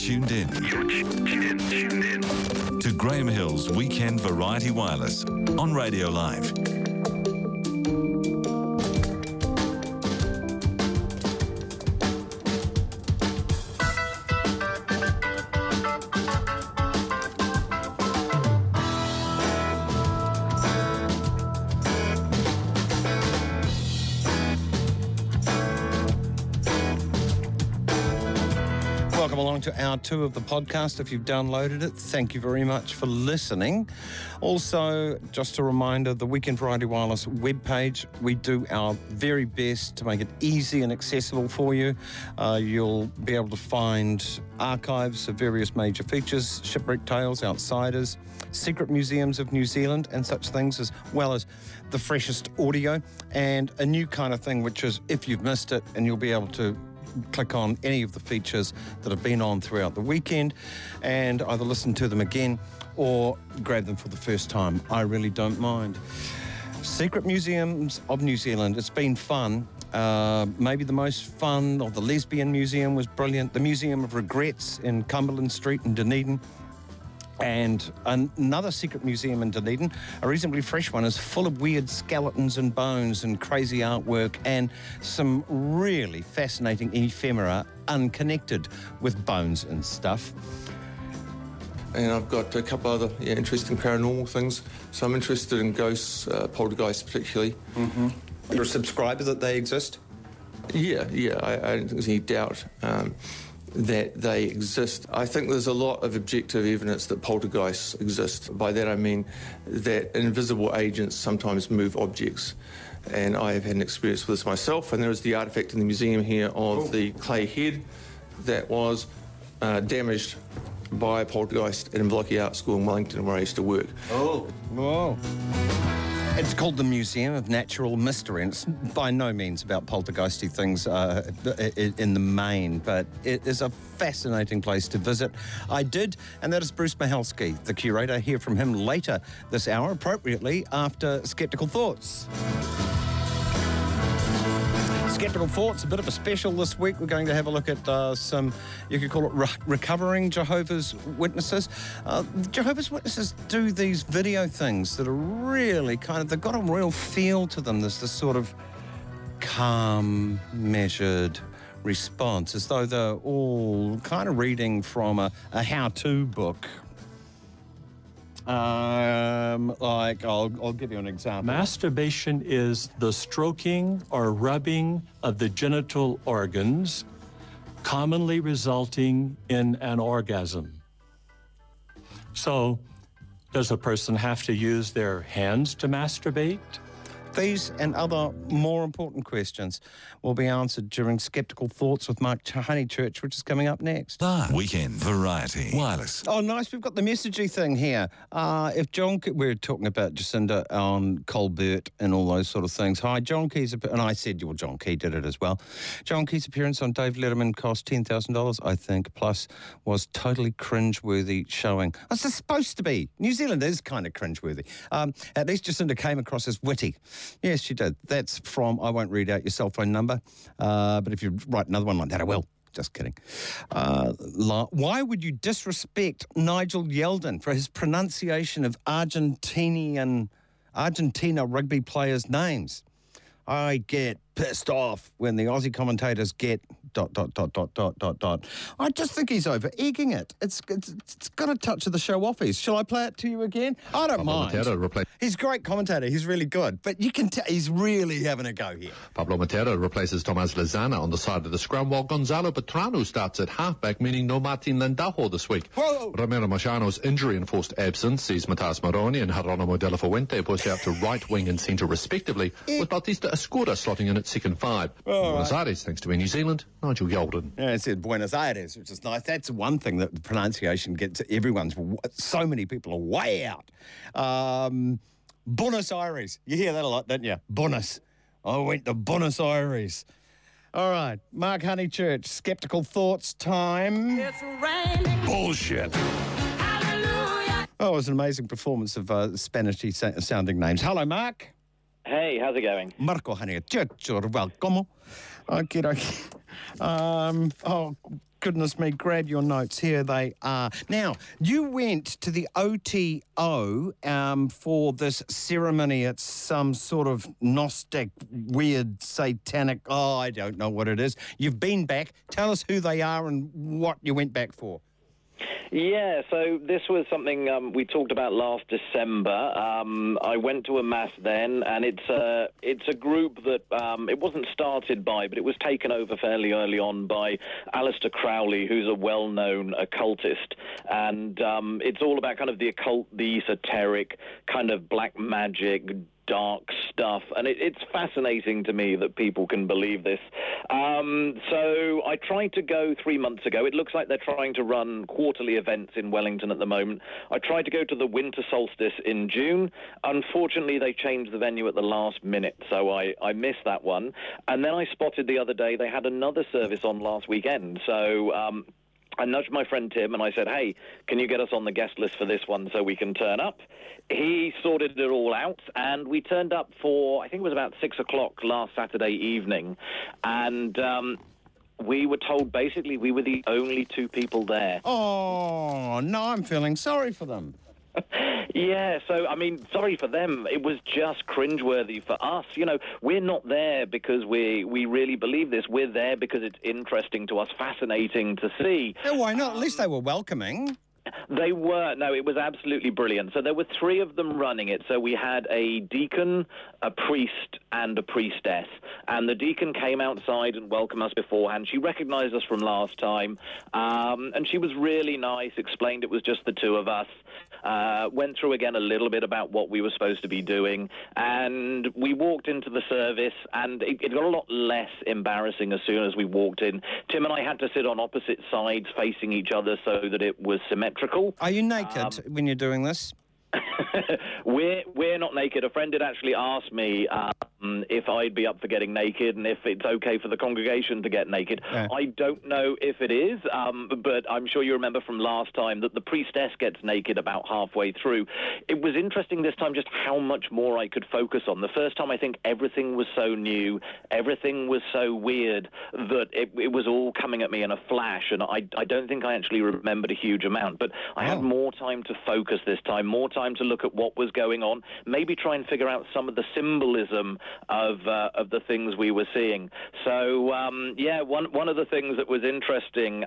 You're tuned in to Graham Hill's Weekend Variety Wireless on Radio Live. To hour two of the podcast. If you've downloaded it, thank you very much for listening. Also, just a reminder, the Weekend Variety Wireless webpage, we do our very best to make it easy and accessible for you. You'll be able to find archives of various major features, shipwreck tales, outsiders, secret museums of New Zealand and such things, as well as the freshest audio and a new kind of thing, which is if you've missed it, and you'll be able to click on any of the features that have been on throughout the weekend and either listen to them again or grab them for the first time. I really don't mind. Secret Museums of New Zealand. It's been fun. Maybe the most fun of the Lesbian Museum was brilliant. The Museum of Regrets in Cumberland Street in Dunedin. And another secret museum in Dunedin, a reasonably fresh one, is full of weird skeletons and bones and crazy artwork and some really fascinating ephemera unconnected with bones and stuff. And I've got a couple other interesting paranormal things. So I'm interested in ghosts, poltergeists particularly. Mm-hmm. You're a subscriber that they exist? Yeah, I don't think there's any doubt. That they exist. I think there's a lot of objective evidence that poltergeists exist. By that I mean that invisible agents sometimes move objects. And I have had an experience with this myself, and there is the artefact in the museum here of the clay head that was damaged by a poltergeist in Blocky Art School in Wellington, where I used to work. Oh, wow. It's called the Museum of Natural Mystery, and it's by no means about poltergeisty things in the main, but it is a fascinating place to visit. I did, and that is Bruce Mahalski, the curator. I hear from him later this hour, appropriately, after Skeptical Thoughts. Skeptical Thoughts, a bit of a special this week. We're going to have a look at some, you could call it recovering Jehovah's Witnesses. Jehovah's Witnesses do these video things that are really kind of, they've got a real feel to them. There's this sort of calm, measured response, as though they're all kind of reading from a how-to book. I'll give you an example. Masturbation is the stroking or rubbing of the genital organs, commonly resulting in an orgasm. So, does a person have to use their hands to masturbate? These and other more important questions will be answered during Skeptical Thoughts with Mark Honeychurch, which is coming up next. The Weekend Variety Wireless. Oh, nice. We've got the messagey thing here. If John, we're talking about Jacinda on Colbert and all those sort of things. Hi, John Key's, and I said, well, John Key did it as well. John Key's appearance on Dave Letterman cost $10,000, I think, plus was totally cringeworthy showing. It's supposed to be. New Zealand is kind of cringeworthy. At least Jacinda came across as witty. Yes, she did. That's from, I won't read out your cell phone number, but if you write another one like that, I will. Just kidding. Why would you disrespect Nigel Yalden for his pronunciation of Argentina rugby players' names? I get pissed off when the Aussie commentators get ... I just think he's over-egging it. It's got a touch of the show offies. Shall I play it to you again? I don't mind. He's a great commentator. He's really good. But you can tell he's really having a go here. Pablo Matera replaces Tomas Lozana on the side of the scrum, while Gonzalo Petrano starts at halfback, meaning no Martin Lendajo this week. Whoa. Romero Machano's injury-enforced absence sees Matas Maroni and Geronimo De La Fuente pushed out to right wing and centre respectively, with Bautista Escura slotting in at second five. Buenos Aires, thanks to Air New Zealand, Nigel Yalden. Yeah, it said Buenos Aires, which is nice. That's one thing that the pronunciation gets everyone's. So many people are way out. Buenos Aires. You hear that a lot, don't you? Buenos. I went to Buenos Aires. All right, Mark Honeychurch, Skeptical Thoughts time. It's raining. Bullshit. Hallelujah. Oh, it was an amazing performance of Spanish-y sounding names. Hello, Mark. Hey, how's it going? Marco Honeychurch, welcome. Okay. Oh, goodness me, grab your notes. Here they are. Now, you went to the OTO for this ceremony. It's some sort of Gnostic, weird, satanic, oh, I don't know what it is. You've been back. Tell us who they are and what you went back for. Yeah, so this was something we talked about last December. I went to a mass then, and it's a group that it wasn't started by, but it was taken over fairly early on by Aleister Crowley, who's a well-known occultist. And it's all about kind of the occult, the esoteric, kind of black magic, dark stuff, and it's fascinating to me that people can believe this. So I tried to go 3 months ago. It looks like they're trying to run quarterly events in Wellington at the moment. I tried to go to the winter solstice in June. Unfortunately, they changed the venue at the last minute, so I missed that one. And then I spotted the other day they had another service on last weekend, so I nudged my friend Tim and I said, hey, can you get us on the guest list for this one so we can turn up? He sorted it all out, and we turned up for, I think it was about 6 o'clock last Saturday evening, and we were told basically we were the only two people there. Oh, no, I'm feeling sorry for them. Yeah, so, I mean, sorry for them. It was just cringeworthy for us. You know, we're not there because we really believe this. We're there because it's interesting to us, fascinating to see. Yeah, why not? At least they were welcoming. They were. No, it was absolutely brilliant. So there were three of them running it. So we had a deacon, a priest, and a priestess. And the deacon came outside and welcomed us beforehand. She recognised us from last time. And she was really nice, explained it was just the two of us. Went through again a little bit about what we were supposed to be doing. And we walked into the service, and it got a lot less embarrassing as soon as we walked in. Tim and I had to sit on opposite sides facing each other so that it was symmetrical. Are you naked when you're doing this? We're not naked. A friend had actually asked me if I'd be up for getting naked and if it's okay for the congregation to get naked. Yeah. I don't know if it is, but I'm sure you remember from last time that the priestess gets naked about halfway through. It was interesting this time just how much more I could focus on. The first time I think everything was so new, everything was so weird that it was all coming at me in a flash, and I don't think I actually remembered a huge amount, but I had more time to focus this time, more time to look at what was going on, maybe try and figure out some of the symbolism of the things we were seeing. So, yeah, one of the things that was interesting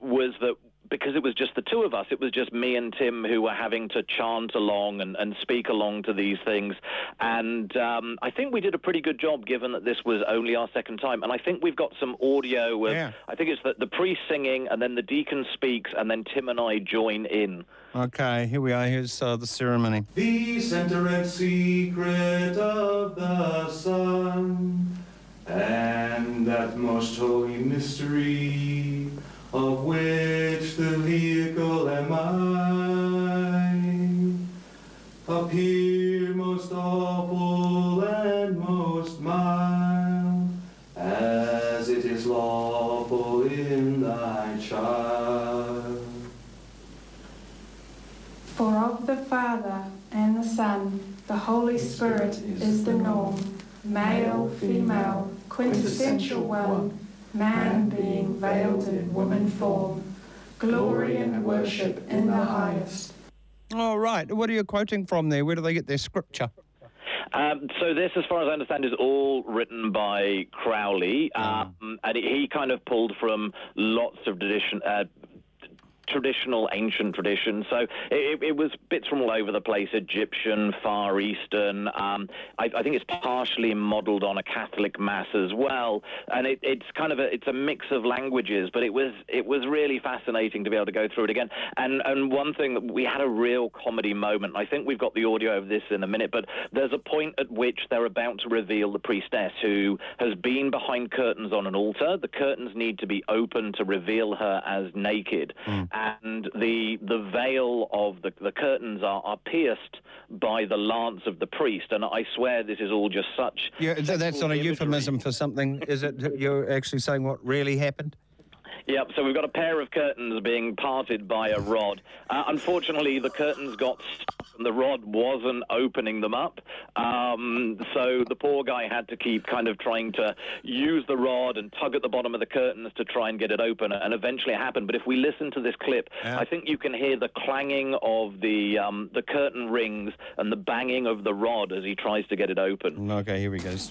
was that because it was just the two of us, it was just me and Tim who were having to chant along and speak along to these things. And I think we did a pretty good job given that this was only our second time. And I think we've got some audio of, yeah. I think it's the priest singing and then the deacon speaks and then Tim and I join in. Okay, here we are. Here's the ceremony. The center and secret of the sun and that most holy mystery of which the vehicle am I, appear most awful and most mild, as it is lawful in thy child. For of the Father and the Son, the Holy Spirit is the norm, male, female, quintessential one, man being veiled in woman form, glory and worship in the highest. All right. What are you quoting from there? Where do they get their scripture? So this, as far as I understand, is all written by Crowley, and he kind of pulled from lots of traditional ancient tradition. So it was bits from all over the place, Egyptian, Far Eastern. I think it's partially modelled on a Catholic mass as well. And it's kind of it's a mix of languages, but it was really fascinating to be able to go through it again. And one thing that we had a real comedy moment. I think we've got the audio of this in a minute, but there's a point at which they're about to reveal the priestess who has been behind curtains on an altar. The curtains need to be open to reveal her as naked. Mm. And the veil of the curtains are pierced by the lance of the priest. And I swear this is all just such... Yeah, that's not a euphemism for something, is it? You're actually saying what really happened? Yep, so we've got a pair of curtains being parted by a rod. Unfortunately, the curtains got stuck and the rod wasn't opening them up. So the poor guy had to keep kind of trying to use the rod and tug at the bottom of the curtains to try and get it open, and eventually it happened. But if we listen to this clip, I think you can hear the clanging of the curtain rings and the banging of the rod as he tries to get it open. Okay, here he goes.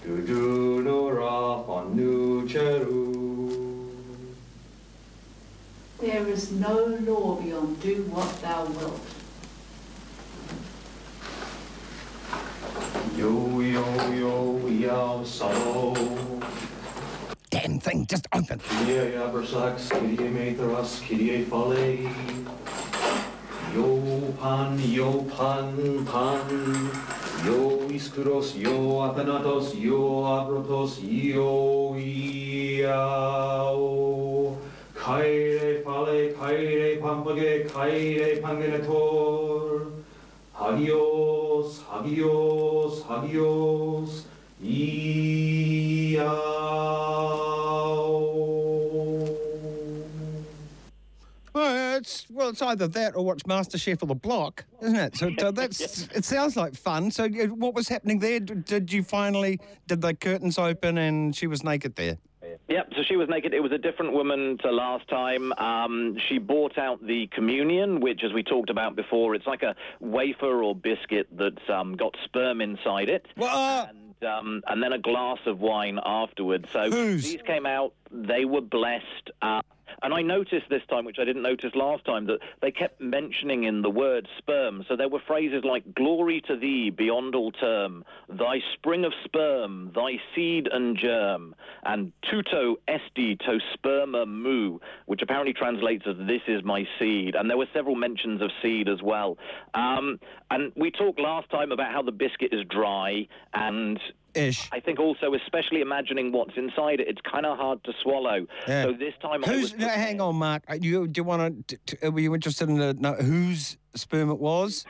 There is no law beyond do what thou wilt. Yo, yo, yo, yo, so. Damn thing, just open. Yo, pan, yo, pan, pan. Yo, iskuros, yo, athanatos, yo, abrotos, yo, iao. Kaire fale, kaire pampage, kaire pangenator. Hagios, hagios, hagios, iao. Well, it's either that or watch MasterChef or The Block, isn't it? So that's it sounds like fun. So what was happening there? Did the curtains open and she was naked there? Yep, so she was naked. It was a different woman to last time. She brought out the communion, which, as we talked about before, it's like a wafer or biscuit that's got sperm inside it. What? And then a glass of wine afterwards. So these came out. They were blessed. And I noticed this time, which I didn't notice last time, that they kept mentioning in the word sperm. So there were phrases like, glory to thee beyond all term, thy spring of sperm, thy seed and germ, and tuto esti to sperma mu, which apparently translates as this is my seed. And there were several mentions of seed as well. And we talked last time about how the biscuit is dry and... Ish. I think also, especially imagining what's inside it, it's kind of hard to swallow. Yeah. So this time hang on, Mark. Do you want to... Were you interested in whose sperm it was?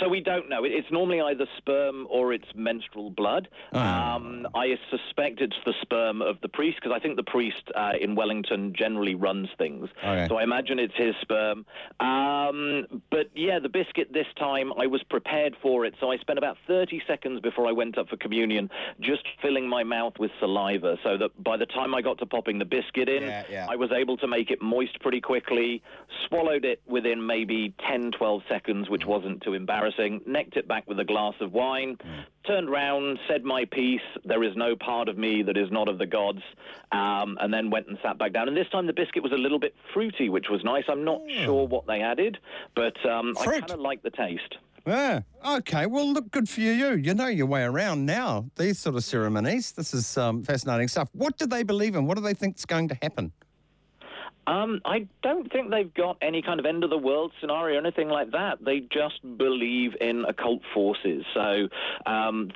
So we don't know. It's normally either sperm or it's menstrual blood. Oh. I suspect it's the sperm of the priest, because I think the priest in Wellington generally runs things. Okay. So I imagine it's his sperm. But yeah, the biscuit this time, I was prepared for it. So I spent about 30 seconds before I went up for communion just filling my mouth with saliva, so that by the time I got to popping the biscuit in, I was able to make it moist pretty quickly, swallowed it within maybe 10, 12 seconds, which wasn't too embarrassing, necked it back with a glass of wine, turned round, said my piece, there is no part of me that is not of the gods, and then went and sat back down. And this time the biscuit was a little bit fruity, which was nice. I'm not sure what they added, but I kind of like the taste. Yeah, okay. Well, look, good for you. You know your way around now, these sort of ceremonies. This is fascinating stuff. What do they believe in? What do they think is going to happen? I don't think they've got any kind of end-of-the-world scenario or anything like that. They just believe in occult forces. So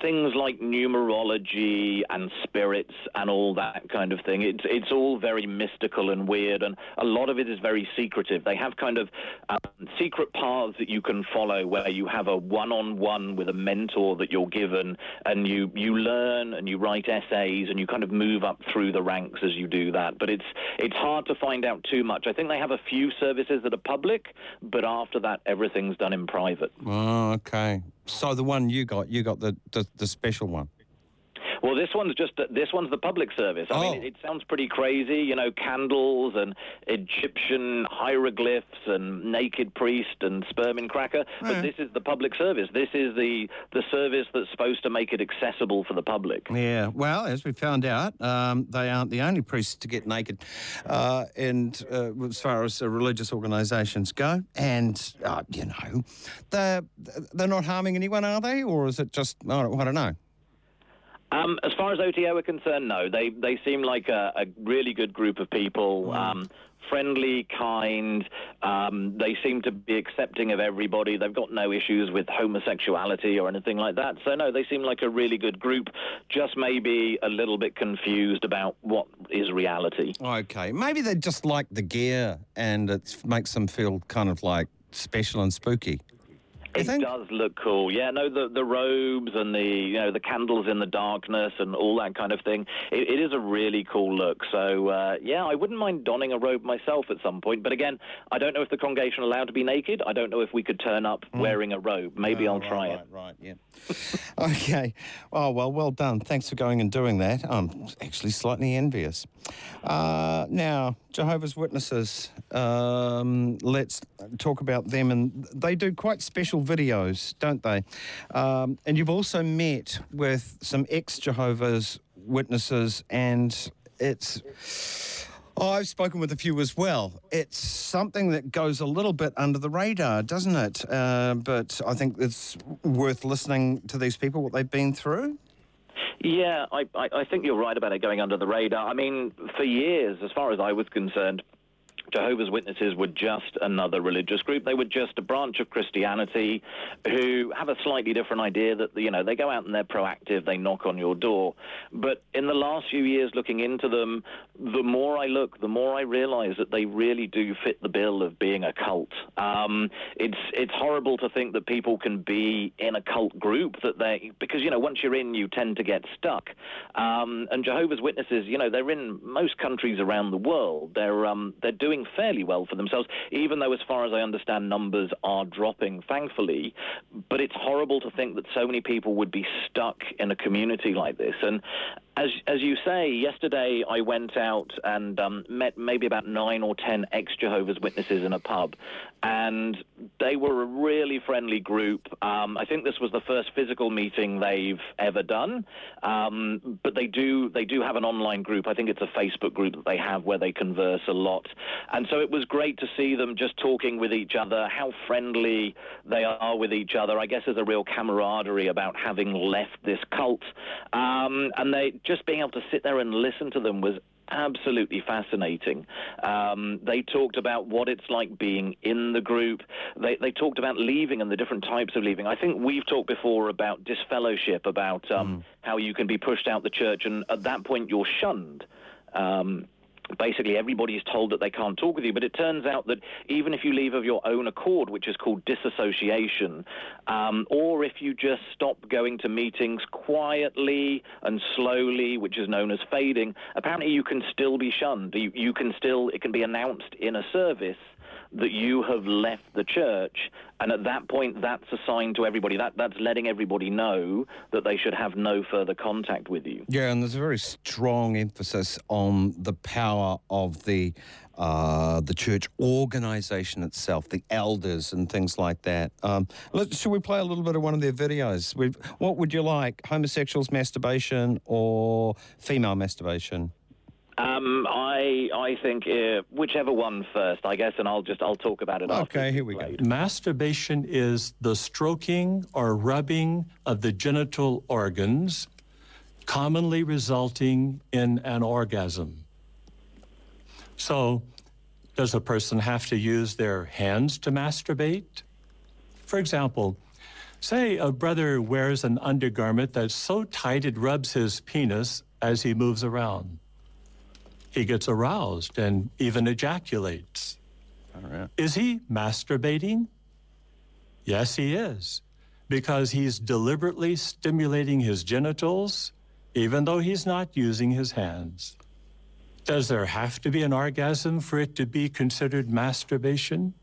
things like numerology and spirits and all that kind of thing, it's all very mystical and weird, and a lot of it is very secretive. They have kind of secret paths that you can follow where you have a one-on-one with a mentor that you're given, and you learn and you write essays and you kind of move up through the ranks as you do that. But it's hard to find out too much. I think they have a few services that are public, but after that, everything's done in private. Oh, okay. So the one you got the special one. Well, this one's the public service. I mean, it sounds pretty crazy, you know, candles and Egyptian hieroglyphs and naked priest and sperm in cracker. But this is the public service. This is the service that's supposed to make it accessible for the public. Yeah. Well, as we found out, they aren't the only priests to get naked, as far as religious organisations go. And you know, they're not harming anyone, are they? Or is it just I don't know. As far as OTO are concerned, no. They seem like a really good group of people. Wow. Friendly, kind, they seem to be accepting of everybody. They've got no issues with homosexuality or anything like that. So, no, they seem like a really good group, just maybe a little bit confused about what is reality. Okay, maybe they just like the gear and it makes them feel kind of like special and spooky. It does look cool. Yeah, no, the robes and the candles in the darkness and all that kind of thing. It is a really cool look. So, yeah, I wouldn't mind donning a robe myself at some point. But again, I don't know if the congregation are allowed to be naked. I don't know if we could turn up wearing a robe. Maybe I'll try it. Right, yeah. Okay. Oh, well done. Thanks for going and doing that. I'm actually slightly envious. Now, Jehovah's Witnesses, let's talk about them. And they do quite special videos, don't they? And you've also met with some ex-Jehovah's Witnesses, and it's... Oh, I've spoken with a few as well. It's something that goes a little bit under the radar, doesn't it? But I think it's worth listening to these people, what they've been through. Yeah, I think you're right about it going under the radar. I mean, for years, as far as I was concerned, Jehovah's Witnesses were just another religious group. They were just a branch of Christianity who have a slightly different idea that, you know, they go out and they're proactive, they knock on your door. But in the last few years looking into them, the more I look, the more I realize that they really do fit the bill of being a cult. It's horrible to think that people can be in a cult group, because, you know, once you're in, you tend to get stuck. And Jehovah's Witnesses, you know, they're in most countries around the world. They're doing fairly well for themselves, even though, as far as I understand, numbers are dropping, thankfully. But it's horrible to think that so many people would be stuck in a community like this. And as you say, yesterday I went out and met maybe about 9 or 10 ex-Jehovah's Witnesses in a pub, and they were a really friendly group. I think this was the first physical meeting they've ever done, but they do have an online group. I think it's a Facebook group that they have where they converse a lot. And so it was great to see them just talking with each other, how friendly they are with each other. I guess there's a real camaraderie about having left this cult. And they just being able to sit there and listen to them was absolutely fascinating. They talked about what it's like being in the group. They talked about leaving and the different types of leaving. I think we've talked before about disfellowship, about how you can be pushed out the church, and at that point you're shunned. Basically, everybody's told that they can't talk with you, but it turns out that even if you leave of your own accord, which is called disassociation, or if you just stop going to meetings quietly and slowly, which is known as fading, apparently you can still be shunned. You can still, it can be announced in a service that you have left the church, and at that point that's a sign to everybody. That's letting everybody know that they should have no further contact with you. Yeah, and there's a very strong emphasis on the power of the church organisation itself, the elders and things like that. Should we play a little bit of one of their videos? What would you like, homosexuals masturbation or female masturbation? I think whichever one first, I guess, and I'll talk about it after. Okay, here we go. Masturbation is the stroking or rubbing of the genital organs, commonly resulting in an orgasm. So, does a person have to use their hands to masturbate? For example, say a brother wears an undergarment that's so tight it rubs his penis as he moves around. He gets aroused and even ejaculates. All right. Is he masturbating? Yes, he is, because he's deliberately stimulating his genitals, even though he's not using his hands. Does there have to be an orgasm for it to be considered masturbation?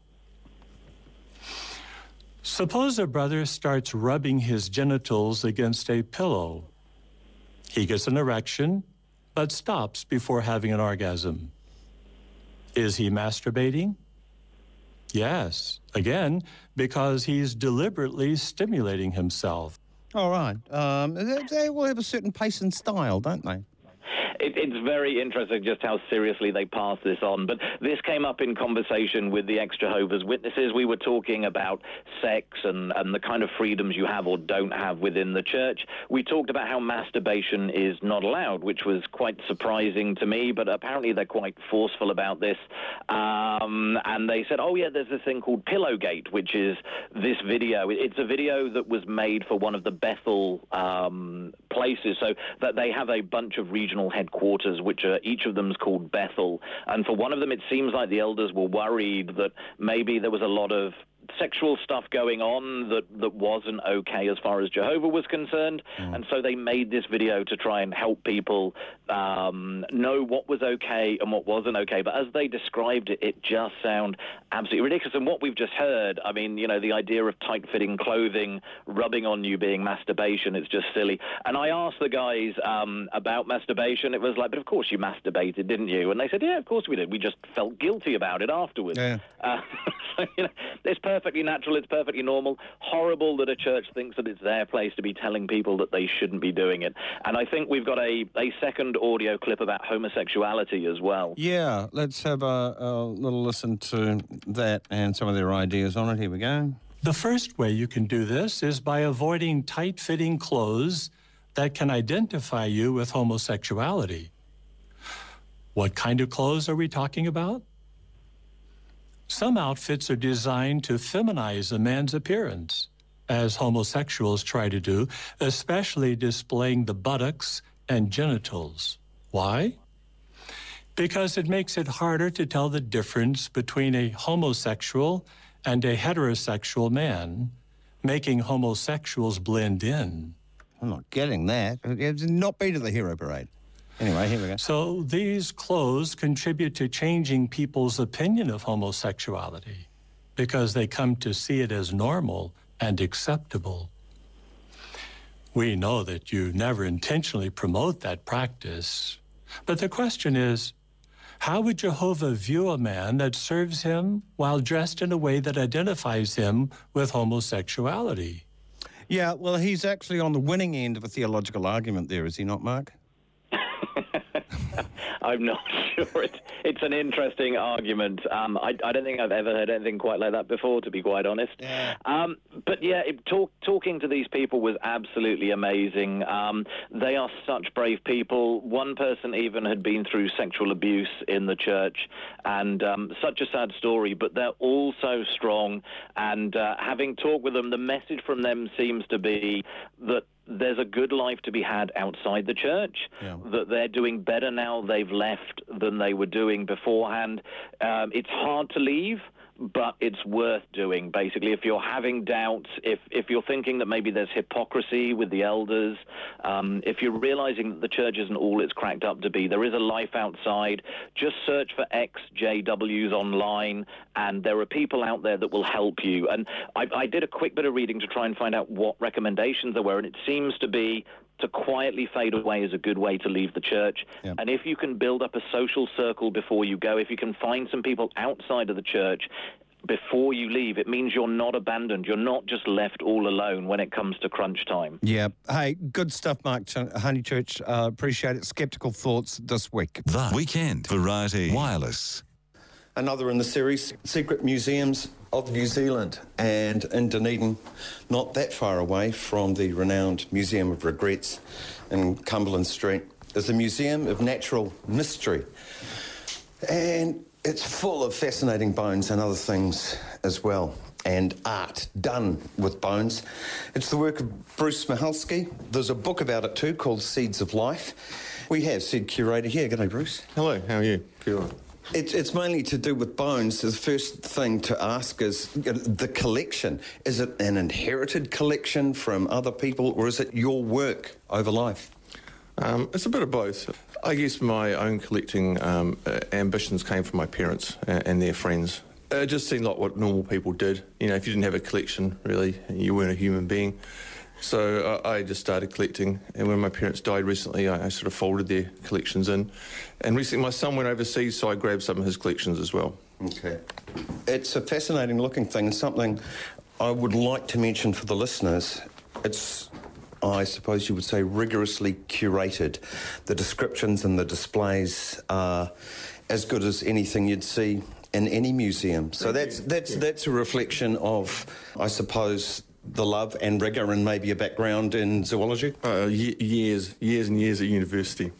Suppose a brother starts rubbing his genitals against a pillow. He gets an erection, but stops before having an orgasm. Is he masturbating? Yes, again, because he's deliberately stimulating himself. All right. They will have a certain pace and style, don't they? It's very interesting just how seriously they pass this on. But this came up in conversation with the ex-Jehovah's Witnesses. We were talking about sex and the kind of freedoms you have or don't have within the church. We talked about how masturbation is not allowed, which was quite surprising to me, but apparently they're quite forceful about this. And they said, oh, yeah, there's this thing called Pillowgate, which is this video. It's a video that was made for one of the Bethel places, so that they have a bunch of regional headquarters, which are, each of them is called Bethel. And for one of them, it seems like the elders were worried that maybe there was a lot of sexual stuff going on that wasn't okay as far as Jehovah was concerned. Mm. And so they made this video to try and help people know what was okay and what wasn't okay. But as they described it, it just sounded absolutely ridiculous. And what we've just heard, I mean, you know, the idea of tight-fitting clothing, rubbing on you being masturbation, it's just silly. And I asked the guys about masturbation. It was like, but of course you masturbated, didn't you? And they said, yeah, of course we did. We just felt guilty about it afterwards. Yeah. So, you know, it's perfectly natural. It's perfectly normal. Horrible that a church thinks that it's their place to be telling people that they shouldn't be doing it. And I think we've got a second audio clip about homosexuality as well. Yeah, let's have a little listen to that and some of their ideas on it. Here we go. The first way you can do this is by avoiding tight-fitting clothes that can identify you with homosexuality. What kind of clothes are we talking about? Some outfits are designed to feminize a man's appearance, as homosexuals try to do, especially displaying the buttocks and genitals. Why? Because it makes it harder to tell the difference between a homosexual and a heterosexual man, making homosexuals blend in. I'm not getting that. It's not been to the Hero Parade. Anyway, here we go. So these clothes contribute to changing people's opinion of homosexuality because they come to see it as normal and acceptable. We know that you never intentionally promote that practice, but the question is, how would Jehovah view a man that serves him while dressed in a way that identifies him with homosexuality? Yeah, well, he's actually on the winning end of a theological argument there, is he not, Mark? I'm not sure. It's an interesting argument. I don't think I've ever heard anything quite like that before, to be quite honest. Yeah. But yeah, talking to these people was absolutely amazing. They are such brave people. One person even had been through sexual abuse in the church, and such a sad story, but they're all so strong. And having talked with them, the message from them seems to be that there's a good life to be had outside the church, yeah, that they're doing better now they've left than they were doing beforehand. It's hard to leave, but it's worth doing, basically. If you're having doubts, if you're thinking that maybe there's hypocrisy with the elders, if you're realizing that the church isn't all it's cracked up to be, there is a life outside. Just search for XJWs online, and there are people out there that will help you. And I did a quick bit of reading to try and find out what recommendations there were, and it seems to be to quietly fade away is a good way to leave the church. Yep. And if you can build up a social circle before you go, if you can find some people outside of the church before you leave, it means you're not abandoned. You're not just left all alone when it comes to crunch time. Yeah. Hey, good stuff, Mark Honeychurch. Appreciate it. Skeptical Thoughts this week. The Weekend Variety Wireless. Another in the series, Secret Museums of New Zealand, and in Dunedin, not that far away from the renowned Museum of Regrets in Cumberland Street, is the Museum of Natural Mystery. And it's full of fascinating bones and other things as well, and art done with bones. It's the work of Bruce Mahalski. There's a book about it too called Seeds of Life. We have said curator here. G'day, Bruce. Hello, how are you? Good. It's mainly to do with bones. The first thing to ask is the collection. Is it an inherited collection from other people, or is it your work over life? It's a bit of both. I guess my own collecting ambitions came from my parents and their friends. It just seemed like what normal people did. You know, if you didn't have a collection, really, you weren't a human being. So I just started collecting, and when my parents died recently, I sort of folded their collections in. And recently my son went overseas, so I grabbed some of his collections as well. Okay. It's a fascinating looking thing, and something I would like to mention for the listeners. It's, I suppose you would say, rigorously curated. The descriptions and the displays are as good as anything you'd see in any museum. So that's a reflection of, I suppose, the love and rigour and maybe a background in zoology? Years and years at university.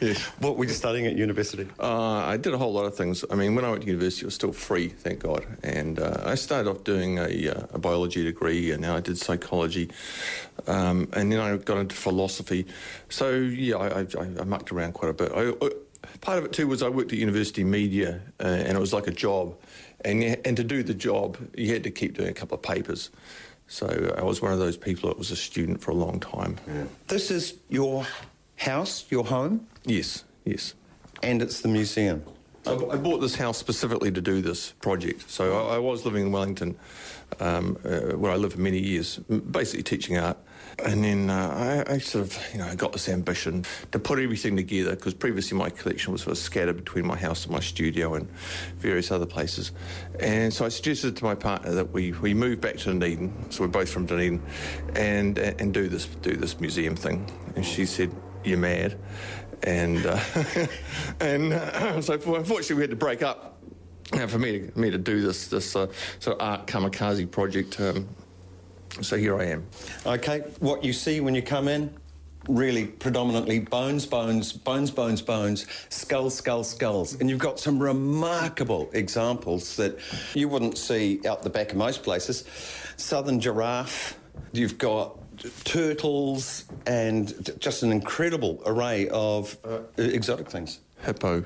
Yeah. What were you studying at university? I did a whole lot of things. I mean, when I went to university, it was still free, thank God. And I started off doing a biology degree, and then I did psychology. And then I got into philosophy. So, yeah, I mucked around quite a bit. I part of it too was I worked at university media, and it was like a job, and to do the job you had to keep doing a couple of papers. So I was one of those people that was a student for a long time. Yeah. This is your house, your home? Yes, yes. And it's the museum? I bought this house specifically to do this project. So I was living in Wellington, where I lived for many years, basically teaching art. And then I sort of, you know, I got this ambition to put everything together, because previously my collection was sort of scattered between my house and my studio and various other places. And so I suggested to my partner that we move back to Dunedin, so we're both from Dunedin, and do this museum thing. And she said, "You're mad." And so unfortunately we had to break up. Now for me to do this sort of art kamikaze project. So here I am. Okay, what you see when you come in, really predominantly bones, skulls. And you've got some remarkable examples that you wouldn't see out the back of most places. Southern giraffe, you've got turtles, and just an incredible array of exotic things. Hippo.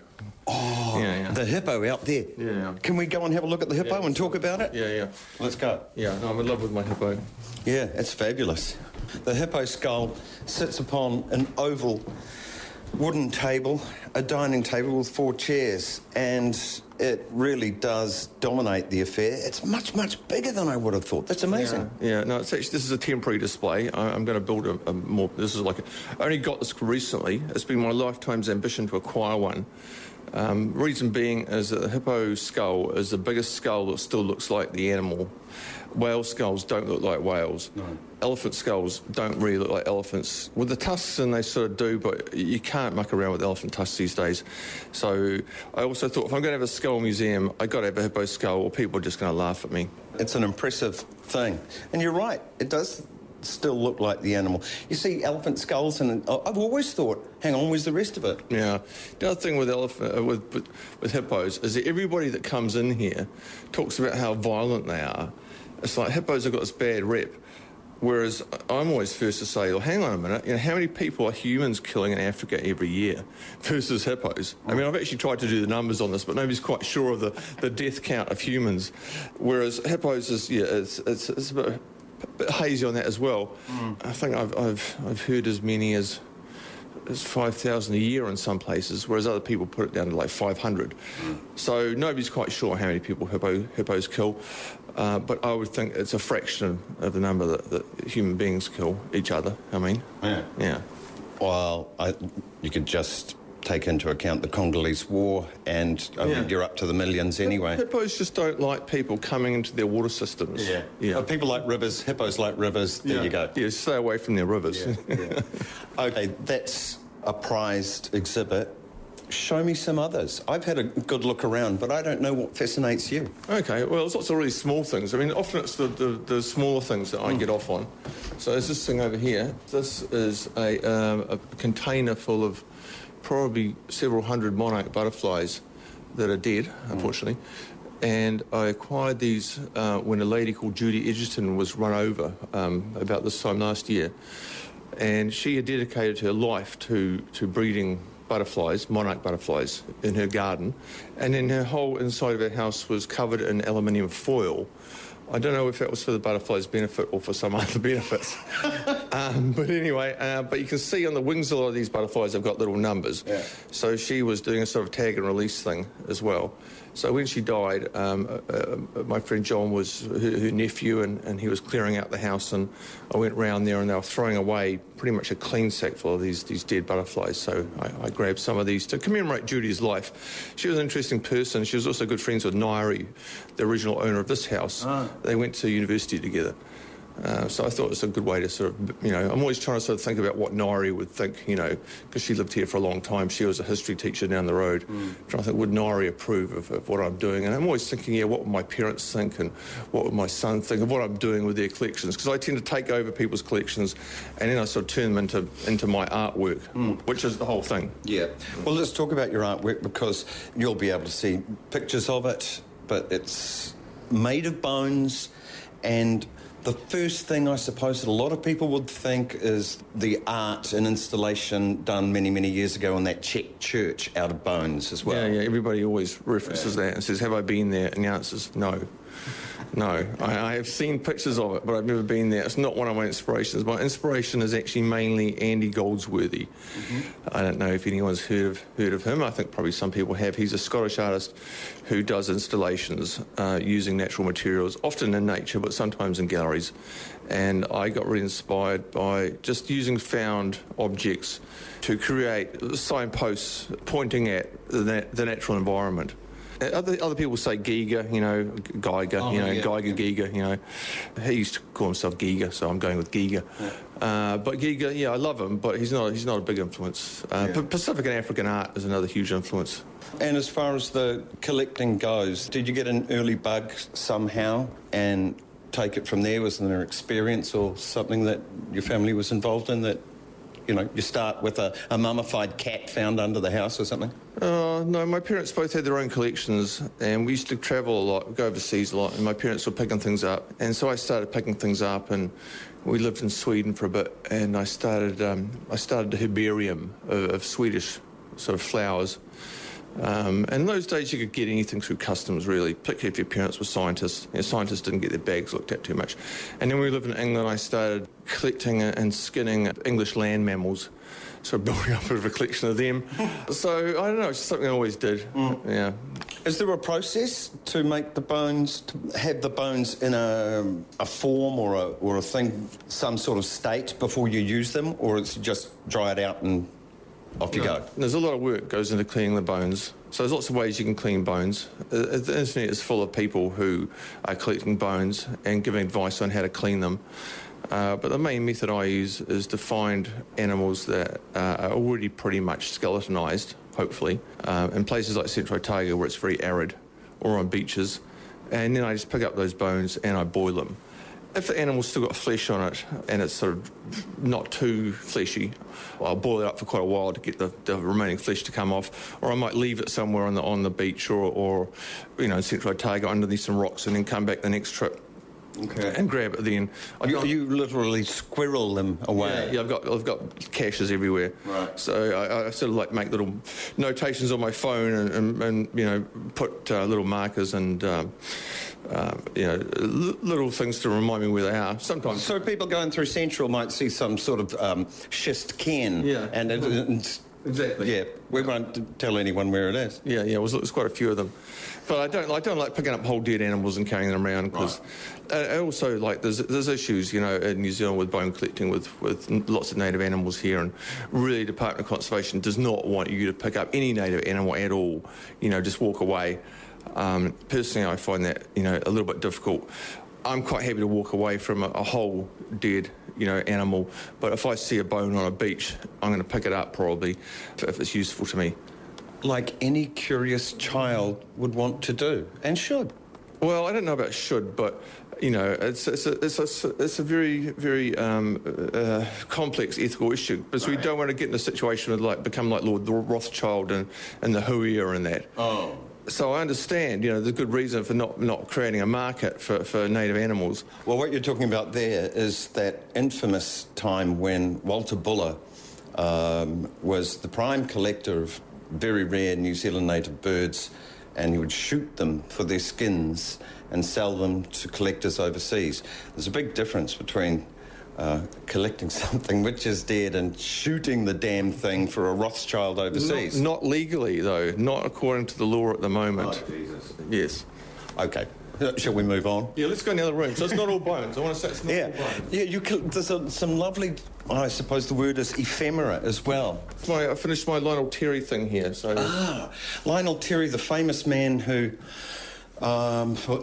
Oh, yeah. The hippo out there. Yeah. Can we go and have a look at the hippo and talk about it? Yeah. Let's go. Yeah, no, I'm in love with my hippo. Yeah, it's fabulous. The hippo skull sits upon an oval wooden table, a dining table with 4 chairs, and it really does dominate the affair. It's much, much bigger than I would have thought. That's amazing. Yeah, no, it's actually, this is a temporary display. I'm going to build a more, this is like, I only got this recently. It's been my lifetime's ambition to acquire one. Reason being is that the hippo skull is the biggest skull that still looks like the animal. Whale skulls don't look like whales. No. Elephant skulls don't really look like elephants. With the tusks, and they sort of do, but you can't muck around with elephant tusks these days. So I also thought, if I'm going to have a skull museum, I've got to have a hippo skull, or people are just going to laugh at me. It's an impressive thing. And you're right, it does still look like the animal. You see elephant skulls, and I've always thought, hang on, where's the rest of it? Yeah. The other thing with hippos is that everybody that comes in here talks about how violent they are. It's like hippos have got this bad rep, whereas I'm always first to say, well, hang on a minute, you know, how many people are humans killing in Africa every year versus hippos? I mean, I've actually tried to do the numbers on this, but nobody's quite sure of the death count of humans, whereas hippos is, yeah, it's a bit hazy on that as well. I think I've heard as many as 5,000 a year in some places, whereas other people put it down to like 500. So nobody's quite sure how many people hippos kill, but I would think it's a fraction of the number that human beings kill each other, I mean. Yeah. Well, you could just take into account the Congolese War, and I mean, you're up to the millions anyway. Hippos just don't like people coming into their water systems. Yeah. People like rivers, hippos like rivers, there you go. Yeah, stay away from their rivers. Yeah. Okay, that's a prized exhibit. Show me some others. I've had a good look around, but I don't know what fascinates you. Okay, well, there's lots of really small things. I mean, often it's the smaller things that I get off on. So there's this thing over here. This is a container full of probably several hundred monarch butterflies that are dead, unfortunately. And I acquired these when a lady called Judy Edgerton was run over about this time last year. And she had dedicated her life to breeding butterflies, monarch butterflies, in her garden. And then her whole inside of her house was covered in aluminium foil. I don't know if that was for the butterfly's benefit or for some other benefits. But anyway, but you can see on the wings a lot of these butterflies have got little numbers. Yeah. So she was doing a sort of tag and release thing as well. So when she died, my friend John was her nephew, and he was clearing out the house, and I went round there and they were throwing away pretty much a clean sack full of these dead butterflies. So I grabbed some of these to commemorate Judy's life. She was an interesting person. She was also good friends with Nairi, the original owner of this house. Oh. They went to university together. So I thought it was a good way to sort of, you know, I'm always trying to sort of think about what Nairi would think, you know, because she lived here for a long time. She was a history teacher down the road. Trying to think, would Nairi approve of what I'm doing? And I'm always thinking, yeah, what would my parents think, and what would my son think of what I'm doing with their collections? Because I tend to take over people's collections and then I sort of turn them into my artwork, which is the whole thing. Yeah. Well, let's talk about your artwork, because you'll be able to see pictures of it, but it's made of bones and The first thing I suppose that a lot of people would think is the art and installation done many, many years ago in that Czech church out of Bones as well. Yeah, everybody always references that and says, have I been there? And the answer is no. No, I have seen pictures of it, but I've never been there. It's not one of my inspirations. My inspiration is actually mainly Andy Goldsworthy. Mm-hmm. I don't know if anyone's heard of him. I think probably some people have. He's a Scottish artist who does installations using natural materials, often in nature, but sometimes in galleries. And I got really inspired by just using found objects to create signposts pointing at the natural environment. Other people say Geiger, you know, Geiger, Geiger, you know. He used to call himself Geiger, so I'm going with Geiger. Yeah. But Geiger, yeah, I love him, but he's not a big influence. Pacific and African art is another huge influence. And as far as the collecting goes, did you get an early bug somehow and take it from there? Was there an experience or something that your family was involved in that, you know, you start with a mummified cat found under the house or something? No, my parents both had their own collections, and we used to travel a lot, go overseas a lot, and my parents were picking things up. And so I started picking things up, and we lived in Sweden for a bit, and I started a herbarium of Swedish sort of flowers. And in those days you could get anything through customs, really, particularly if your parents were scientists. You know, scientists didn't get their bags looked at too much. And then when we lived in England, I started collecting and skinning English land mammals, so building up a bit of a collection of them. So, I don't know, it's just something I always did. Mm. Yeah. Is there a process to make the bones, to have the bones in a form or a thing, some sort of state before you use them, or it's just dry it out and off you go? There's a lot of work goes into cleaning the bones. So there's lots of ways you can clean bones. The internet is full of people who are collecting bones and giving advice on how to clean them. But the main method I use is to find animals that are already pretty much skeletonized, hopefully, in places like Central Otago where it's very arid, or on beaches. And then I just pick up those bones and I boil them. If the animal's still got flesh on it and it's sort of not too fleshy, I'll boil it up for quite a while to get the remaining flesh to come off, or I might leave it somewhere on the beach or you know, in Central Otago underneath some rocks, and then come back the next trip. Okay. And grab it then. You literally squirrel them away. Yeah, I've got caches everywhere. Right. So I sort of like make little notations on my phone and you know, put little markers and you know, little things to remind me where they are. Sometimes. So people going through Central might see some sort of schist cairn. Yeah. And exactly. Yeah, we won't tell anyone where it is. Yeah, there's quite a few of them. But I don't like picking up whole dead animals and carrying them around, because I also, like, there's issues, you know, in New Zealand with bone collecting with lots of native animals here, and really the Department of Conservation does not want you to pick up any native animal at all, you know, just walk away. Personally, I find that, you know, a little bit difficult. I'm quite happy to walk away from a whole dead, you know, animal, but if I see a bone on a beach, I'm going to pick it up probably if it's useful to me. Like any curious child would want to do and should. Well, I don't know about should, but you know, it's a very, very complex ethical issue. Because we don't want to get in a situation of like become like Lord Rothschild and the Huia and that. Oh. So I understand, you know, there's good reason for not creating a market for native animals. Well, what you're talking about there is that infamous time when Walter Buller was the prime collector of very rare New Zealand native birds, and he would shoot them for their skins and sell them to collectors overseas. There's a big difference between collecting something which is dead and shooting the damn thing for a Rothschild overseas. Not legally, though. Not according to the law at the moment. Oh, Jesus. Yes. Okay. Shall we move on? Yeah, let's go in the other room. So it's not all bones. I want to say it's not all bones. Yeah, there's some lovely... I suppose the word is ephemera as well. I finished my Lionel Terry thing here, so... Ah, Lionel Terry, the famous man who...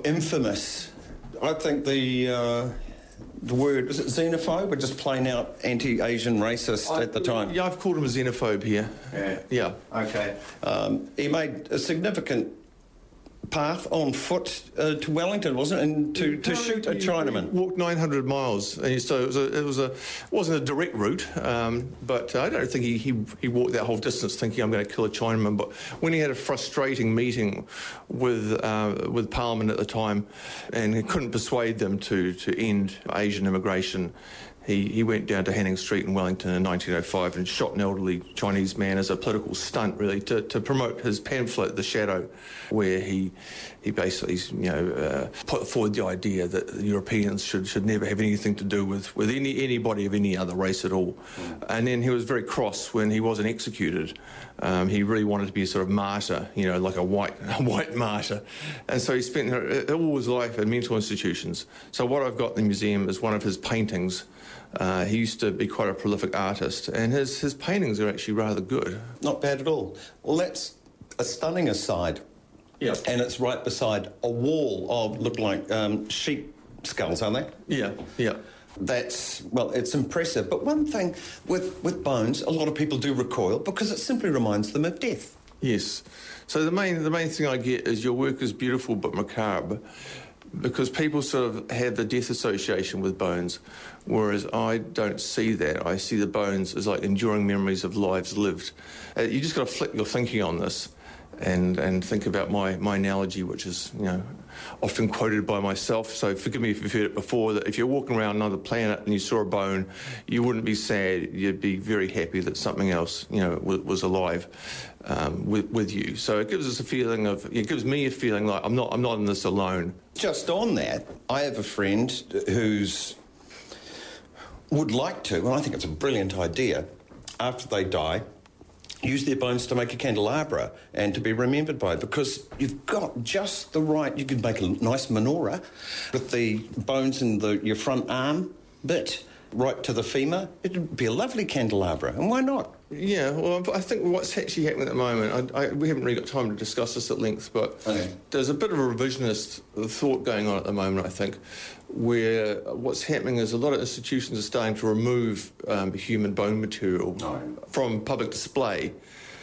infamous. I think the word, was it xenophobe? We're just plain out anti-Asian racist at the time. Yeah, I've called him a xenophobe here. Yeah. Okay. He made a significant path on foot to Wellington, wasn't it? And to shoot a Chinaman. Walked 900 miles, and so it wasn't a direct route. But I don't think he walked that whole distance thinking I'm going to kill a Chinaman. But when he had a frustrating meeting with Parliament at the time, and he couldn't persuade them to end Asian immigration. He went down to Hanning Street in Wellington in 1905 and shot an elderly Chinese man as a political stunt, really, to promote his pamphlet, The Shadow, where he basically, put forward the idea that Europeans should never have anything to do with anybody of any other race at all. And then he was very cross when he wasn't executed. He really wanted to be a sort of martyr, like a white martyr. And so he spent all his life in mental institutions. So what I've got in the museum is one of his paintings. He used to be quite a prolific artist, and his paintings are actually rather good. Not bad at all. Well, that's a stunning aside. Yeah. And it's right beside a wall of, look like sheep skulls, aren't they? Yeah, yeah. That's, well, it's impressive. But one thing with bones, a lot of people do recoil because it simply reminds them of death. Yes. So the main thing I get is your work is beautiful but macabre. Because people sort of have the death association with bones, whereas I don't see that. I see the bones as like enduring memories of lives lived. You just got to flip your thinking on this and think about my analogy, which is, often quoted by myself, so forgive me if you've heard it before, that if you're walking around another planet and you saw a bone, you wouldn't be sad, you'd be very happy that something else, was alive with you. So it gives us a feeling of, it gives me a feeling like I'm not in this alone. Just on that, I have a friend who's would like to, and I think it's a brilliant idea, after they die, use their bones to make a candelabra and to be remembered by it, because you've got just the right... You could make a nice menorah with the bones in your front arm bit right to the femur. It would be a lovely candelabra, and why not? Yeah, well, I think what's actually happening at the moment, we haven't really got time to discuss this at length, but okay. There's a bit of a revisionist thought going on at the moment, I think, where what's happening is a lot of institutions are starting to remove human bone material from public display.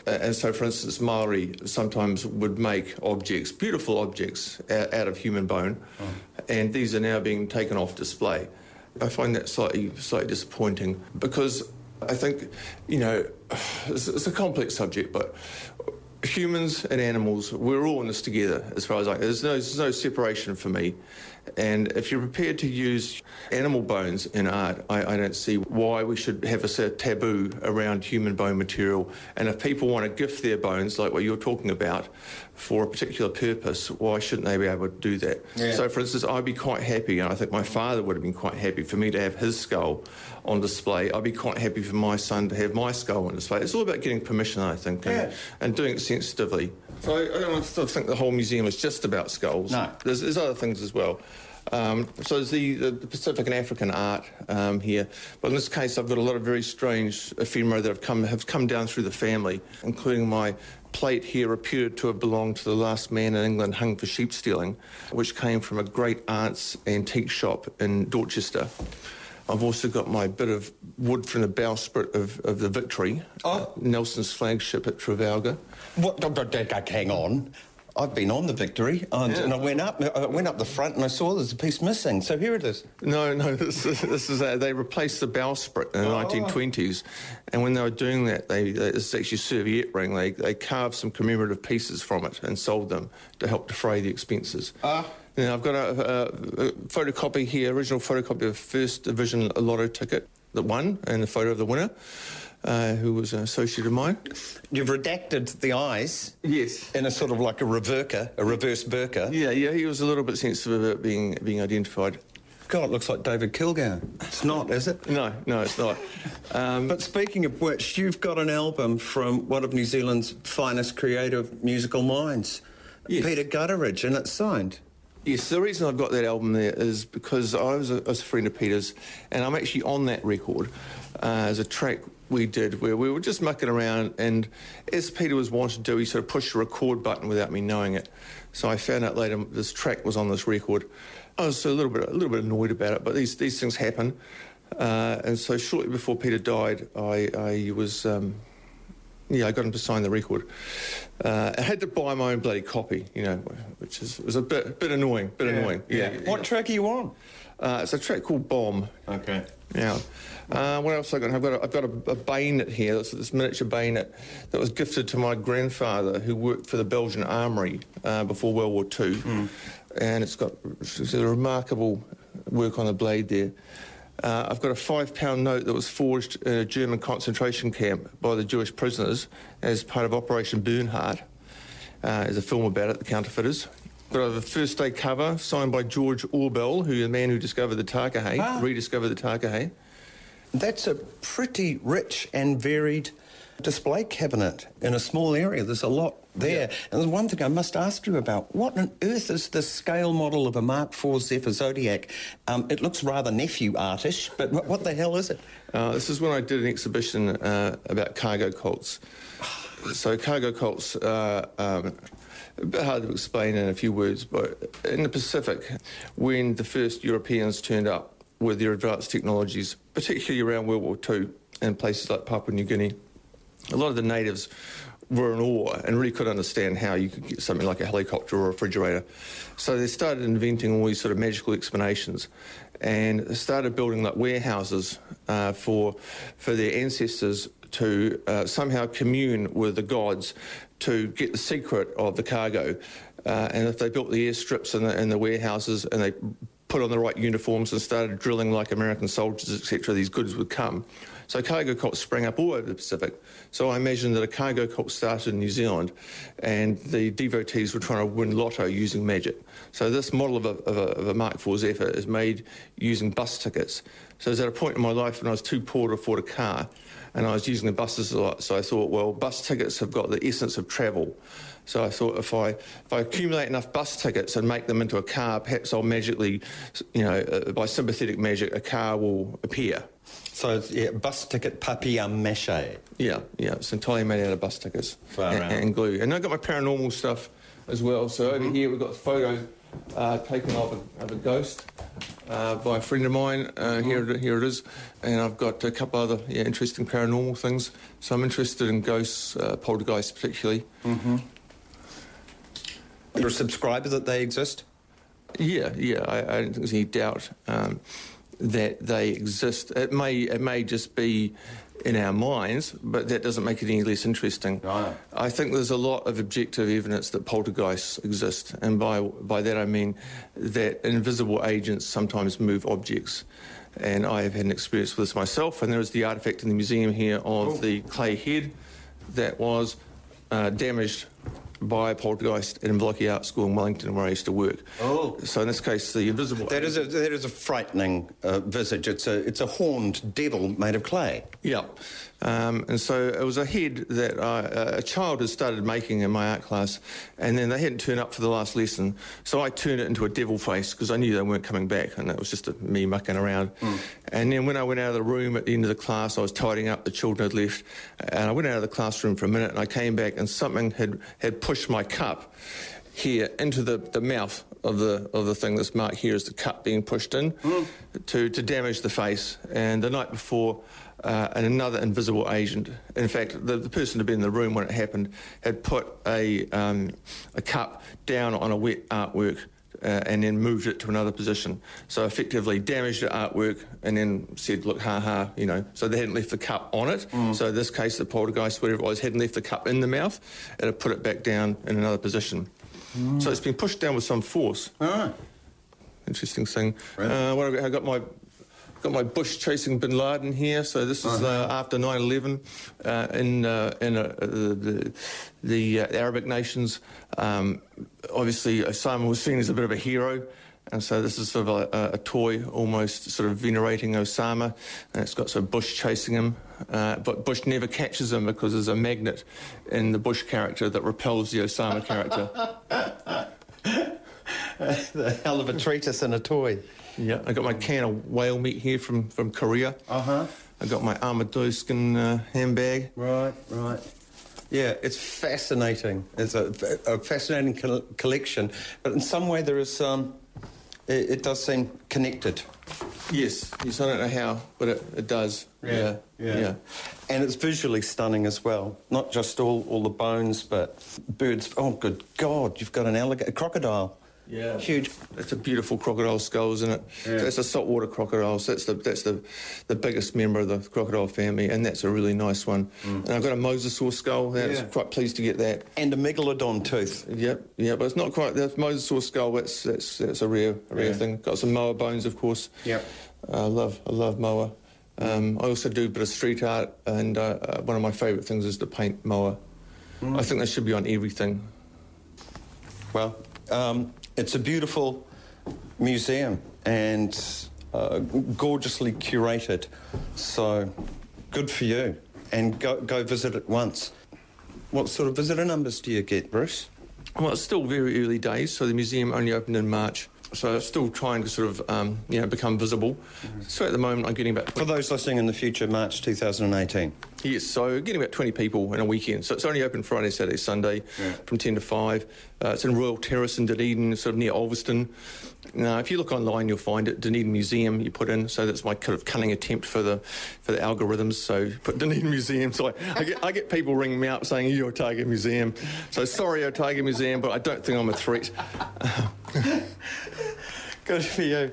And so, for instance, Māori sometimes would make objects, beautiful objects, out of human bone, and these are now being taken off display. I find that slightly disappointing because I think, it's a complex subject, but humans and animals, we're all in this together as far as there's no separation for me. And if you're prepared to use animal bones in art, I don't see why we should have a taboo around human bone material. And if people want to gift their bones, like what you're talking about, for a particular purpose, why shouldn't they be able to do that? Yeah. So, for instance, I'd be quite happy, and I think my father would have been quite happy for me to have his skull on display. I'd be quite happy for my son to have my skull on display. It's all about getting permission, I think, and doing it sensitively. So I don't want to think the whole museum is just about skulls. No. There's other things as well. So there's the Pacific and African art here, but in this case I've got a lot of very strange ephemera that have come down through the family, including my plate here reputed to have belonged to the last man in England hung for sheep stealing, which came from a great aunt's antique shop in Dorchester. I've also got my bit of wood from the bowsprit of the Victory, Nelson's flagship at Trafalgar. What? Hang on. I've been on the Victory, and I went up the front and I saw there's a piece missing, so here it is. No, this is they replaced the bowsprit in the 1920s, and when they were doing that, this is actually a serviette ring, they carved some commemorative pieces from it and sold them to help defray the expenses. Now, I've got a photocopy here, original photocopy of first division lotto ticket that won, and a photo of the winner. Who was an associate of mine. You've redacted the eyes. Yes. In a sort of like a reverse burka. Yeah, he was a little bit sensitive about being identified. God, it looks like David Kilgour. It's not, is it? No, it's not. But speaking of which, you've got an album from one of New Zealand's finest creative musical minds, yes. Peter Gutteridge, and it's signed. Yes, the reason I've got that album there is because I was a friend of Peter's, and I'm actually on that record as a track we did where we were just mucking around, and as Peter was wont to do, he sort of pushed the record button without me knowing it. So I found out later this track was on this record. I was a little bit annoyed about it, but these things happen. And so shortly before Peter died, I was yeah, I got him to sign the record. I had to buy my own bloody copy, you know, which is, was a bit annoying, annoying. Yeah. What track are you on? It's a track called Bomb. Okay. Yeah. What else have I got? I've got a bayonet here. That's this miniature bayonet that was gifted to my grandfather, who worked for the Belgian Armoury before World War II. Mm. And it's a remarkable work on the blade there. I've got a £5 note that was forged in a German concentration camp by the Jewish prisoners as part of Operation Bernhard. There's a film about it, The Counterfeiters. Got a first day cover signed by George Orwell, who is the man who discovered the Takahē, rediscovered the Takahē. That's a pretty rich and varied display cabinet in a small area. There's a lot there. Yeah. And there's one thing I must ask you about. What on earth is this scale model of a Mark IV Zephyr Zodiac? It looks rather nephew artish, but what the hell is it? This is when I did an exhibition about cargo cults. So cargo cults are... a bit hard to explain in a few words, but in the Pacific, when the first Europeans turned up with their advanced technologies, particularly around World War II in places like Papua New Guinea, a lot of the natives were in awe and really couldn't understand how you could get something like a helicopter or a refrigerator. So they started inventing all these sort of magical explanations and they started building like warehouses for their ancestors to somehow commune with the gods to get the secret of the cargo. And if they built the airstrips and the warehouses and they put on the right uniforms and started drilling like American soldiers, etc., these goods would come. So cargo cults sprang up all over the Pacific. So I imagine that a cargo cult started in New Zealand and the devotees were trying to win lotto using magic. So this model of a Mark IV Zephyr is made using bus tickets. So there's at a point in my life when I was too poor to afford a car and I was using the buses a lot, so I thought, well, bus tickets have got the essence of travel. So I thought if I accumulate enough bus tickets and make them into a car, perhaps I'll magically, you know, by sympathetic magic, a car will appear. So, yeah, bus ticket papier-mâché. Yeah, yeah, it's entirely made out of bus tickets and glue. And I've got my paranormal stuff as well. So over here we've got the photo taken of a ghost by a friend of mine. Here it is. And I've got a couple other interesting paranormal things. So I'm interested in ghosts, poltergeists particularly. Mm-hmm. You're a subscriber that they exist? Yeah, yeah, I don't think there's any doubt that they exist. It may just be in our minds, but that doesn't make it any less interesting. No. I think there's a lot of objective evidence that poltergeists exist, and by that I mean that invisible agents sometimes move objects. And I have had an experience with this myself, and there is the artefact in the museum here of the clay head that was damaged by a poltergeist in Blocky Art School in Wellington, where I used to work. Oh! So in this case, the invisible... That is a frightening visage. It's a horned devil made of clay. Yeah. And so it was a head that a child had started making in my art class, and then they hadn't turned up for the last lesson, so I turned it into a devil face because I knew they weren't coming back, and it was just me mucking around. Mm. And then when I went out of the room at the end of the class, I was tidying up, the children had left, and I went out of the classroom for a minute, and I came back, and something had pushed my cup here into the mouth of the thing that's marked here as the cup being pushed in to damage the face. And the night before, another invisible agent, in fact, the person who'd been in the room when it happened, had put a cup down on a wet artwork and then moved it to another position. So effectively damaged the artwork and then said, look, ha-ha, you know. So they hadn't left the cup on it. Mm. So in this case, the poltergeist, whatever it was, hadn't left the cup in the mouth. It had put it back down in another position. Mm. So it's been pushed down with some force. All right. Interesting thing. Really? I got my Bush chasing bin Laden here. So this is after 9/11 in the Arabic nations. Obviously, Osama was seen as a bit of a hero. And so this is sort of a toy, almost sort of venerating Osama. And it's got sort of Bush chasing him. But Bush never catches him because there's a magnet in the Bush character that repels the Osama character. The hell of a treatise and a toy. Yeah, I got my can of whale meat here from Korea. Uh-huh. I got my armadillo skin handbag. Right. Yeah, it's fascinating. It's a fascinating collection, but in some way there is it does seem connected. Yes, I don't know how, but it does. Yeah. And it's visually stunning as well. Not just all the bones, but birds. Oh, good God, you've got an alligator, a crocodile. Yeah. Huge. That's a beautiful crocodile skull, isn't it? Yeah. So it's a saltwater crocodile, so that's the biggest member of the crocodile family, and that's a really nice one. Mm. And I've got a mosasaur skull, and I was quite pleased to get that. And a megalodon tooth. Yeah, but it's not quite, the mosasaur skull, that's a rare thing. Got some moa bones, of course. Yep. I love moa. I also do a bit of street art, and one of my favourite things is to paint moa. Mm. I think that should be on everything. Well, it's a beautiful museum and gorgeously curated, so good for you. And go visit it once. What sort of visitor numbers do you get, Bruce? Well, it's still very early days, so the museum only opened in March, so it's still trying to sort of become visible. Mm-hmm. So at the moment I'm getting about... For those listening in the future, March 2018. Yes, so getting about 20 people in a weekend. So it's only open Friday, Saturday, Sunday from 10 to 5. It's in Royal Terrace in Dunedin, sort of near Ulverston. Now, if you look online, you'll find it, Dunedin Museum, you put in. So that's my kind of cunning attempt for the algorithms. So put Dunedin Museum. So I get people ringing me up saying, you're Otago Museum. So sorry, Otago Museum, but I don't think I'm a threat. Good for you.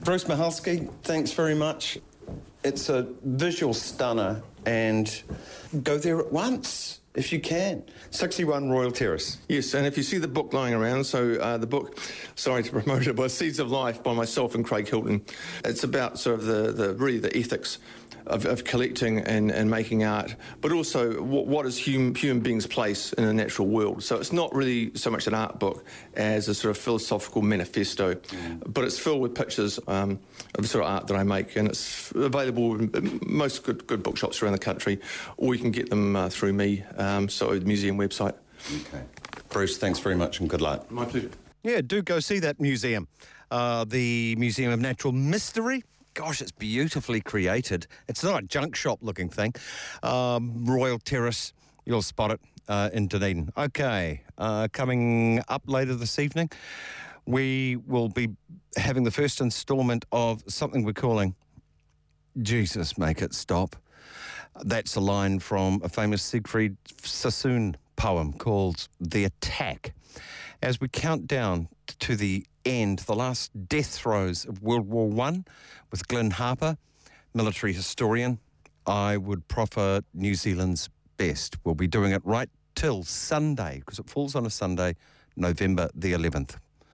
Bruce Mahalski, thanks very much. It's a visual stunner, and go there at once if you can. 61 Royal Terrace. Yes, and if you see the book lying around, so the book, sorry to promote it, by Seeds of Life by myself and Craig Hilton. It's about sort of the ethics of collecting and making art, but also what is human beings' place in the natural world. So it's not really so much an art book as a sort of philosophical manifesto, but it's filled with pictures of the sort of art that I make, and it's available in most good bookshops around the country, or you can get them through me, so the museum website. Okay. Bruce, thanks very much and good luck. My pleasure. Yeah, do go see that museum. The Museum of Natural Mystery. Gosh, it's beautifully created. It's not a junk shop looking thing. Royal Terrace, you'll spot it in Dunedin. Okay, coming up later this evening, we will be having the first instalment of something we're calling Jesus Make It Stop. That's a line from a famous Siegfried Sassoon poem called The Attack. As we count down to the end, the last death throes of World War I, with Glyn Harper, military historian, I would proffer New Zealand's best. We'll be doing it right till Sunday, because it falls on a Sunday, November the 11th.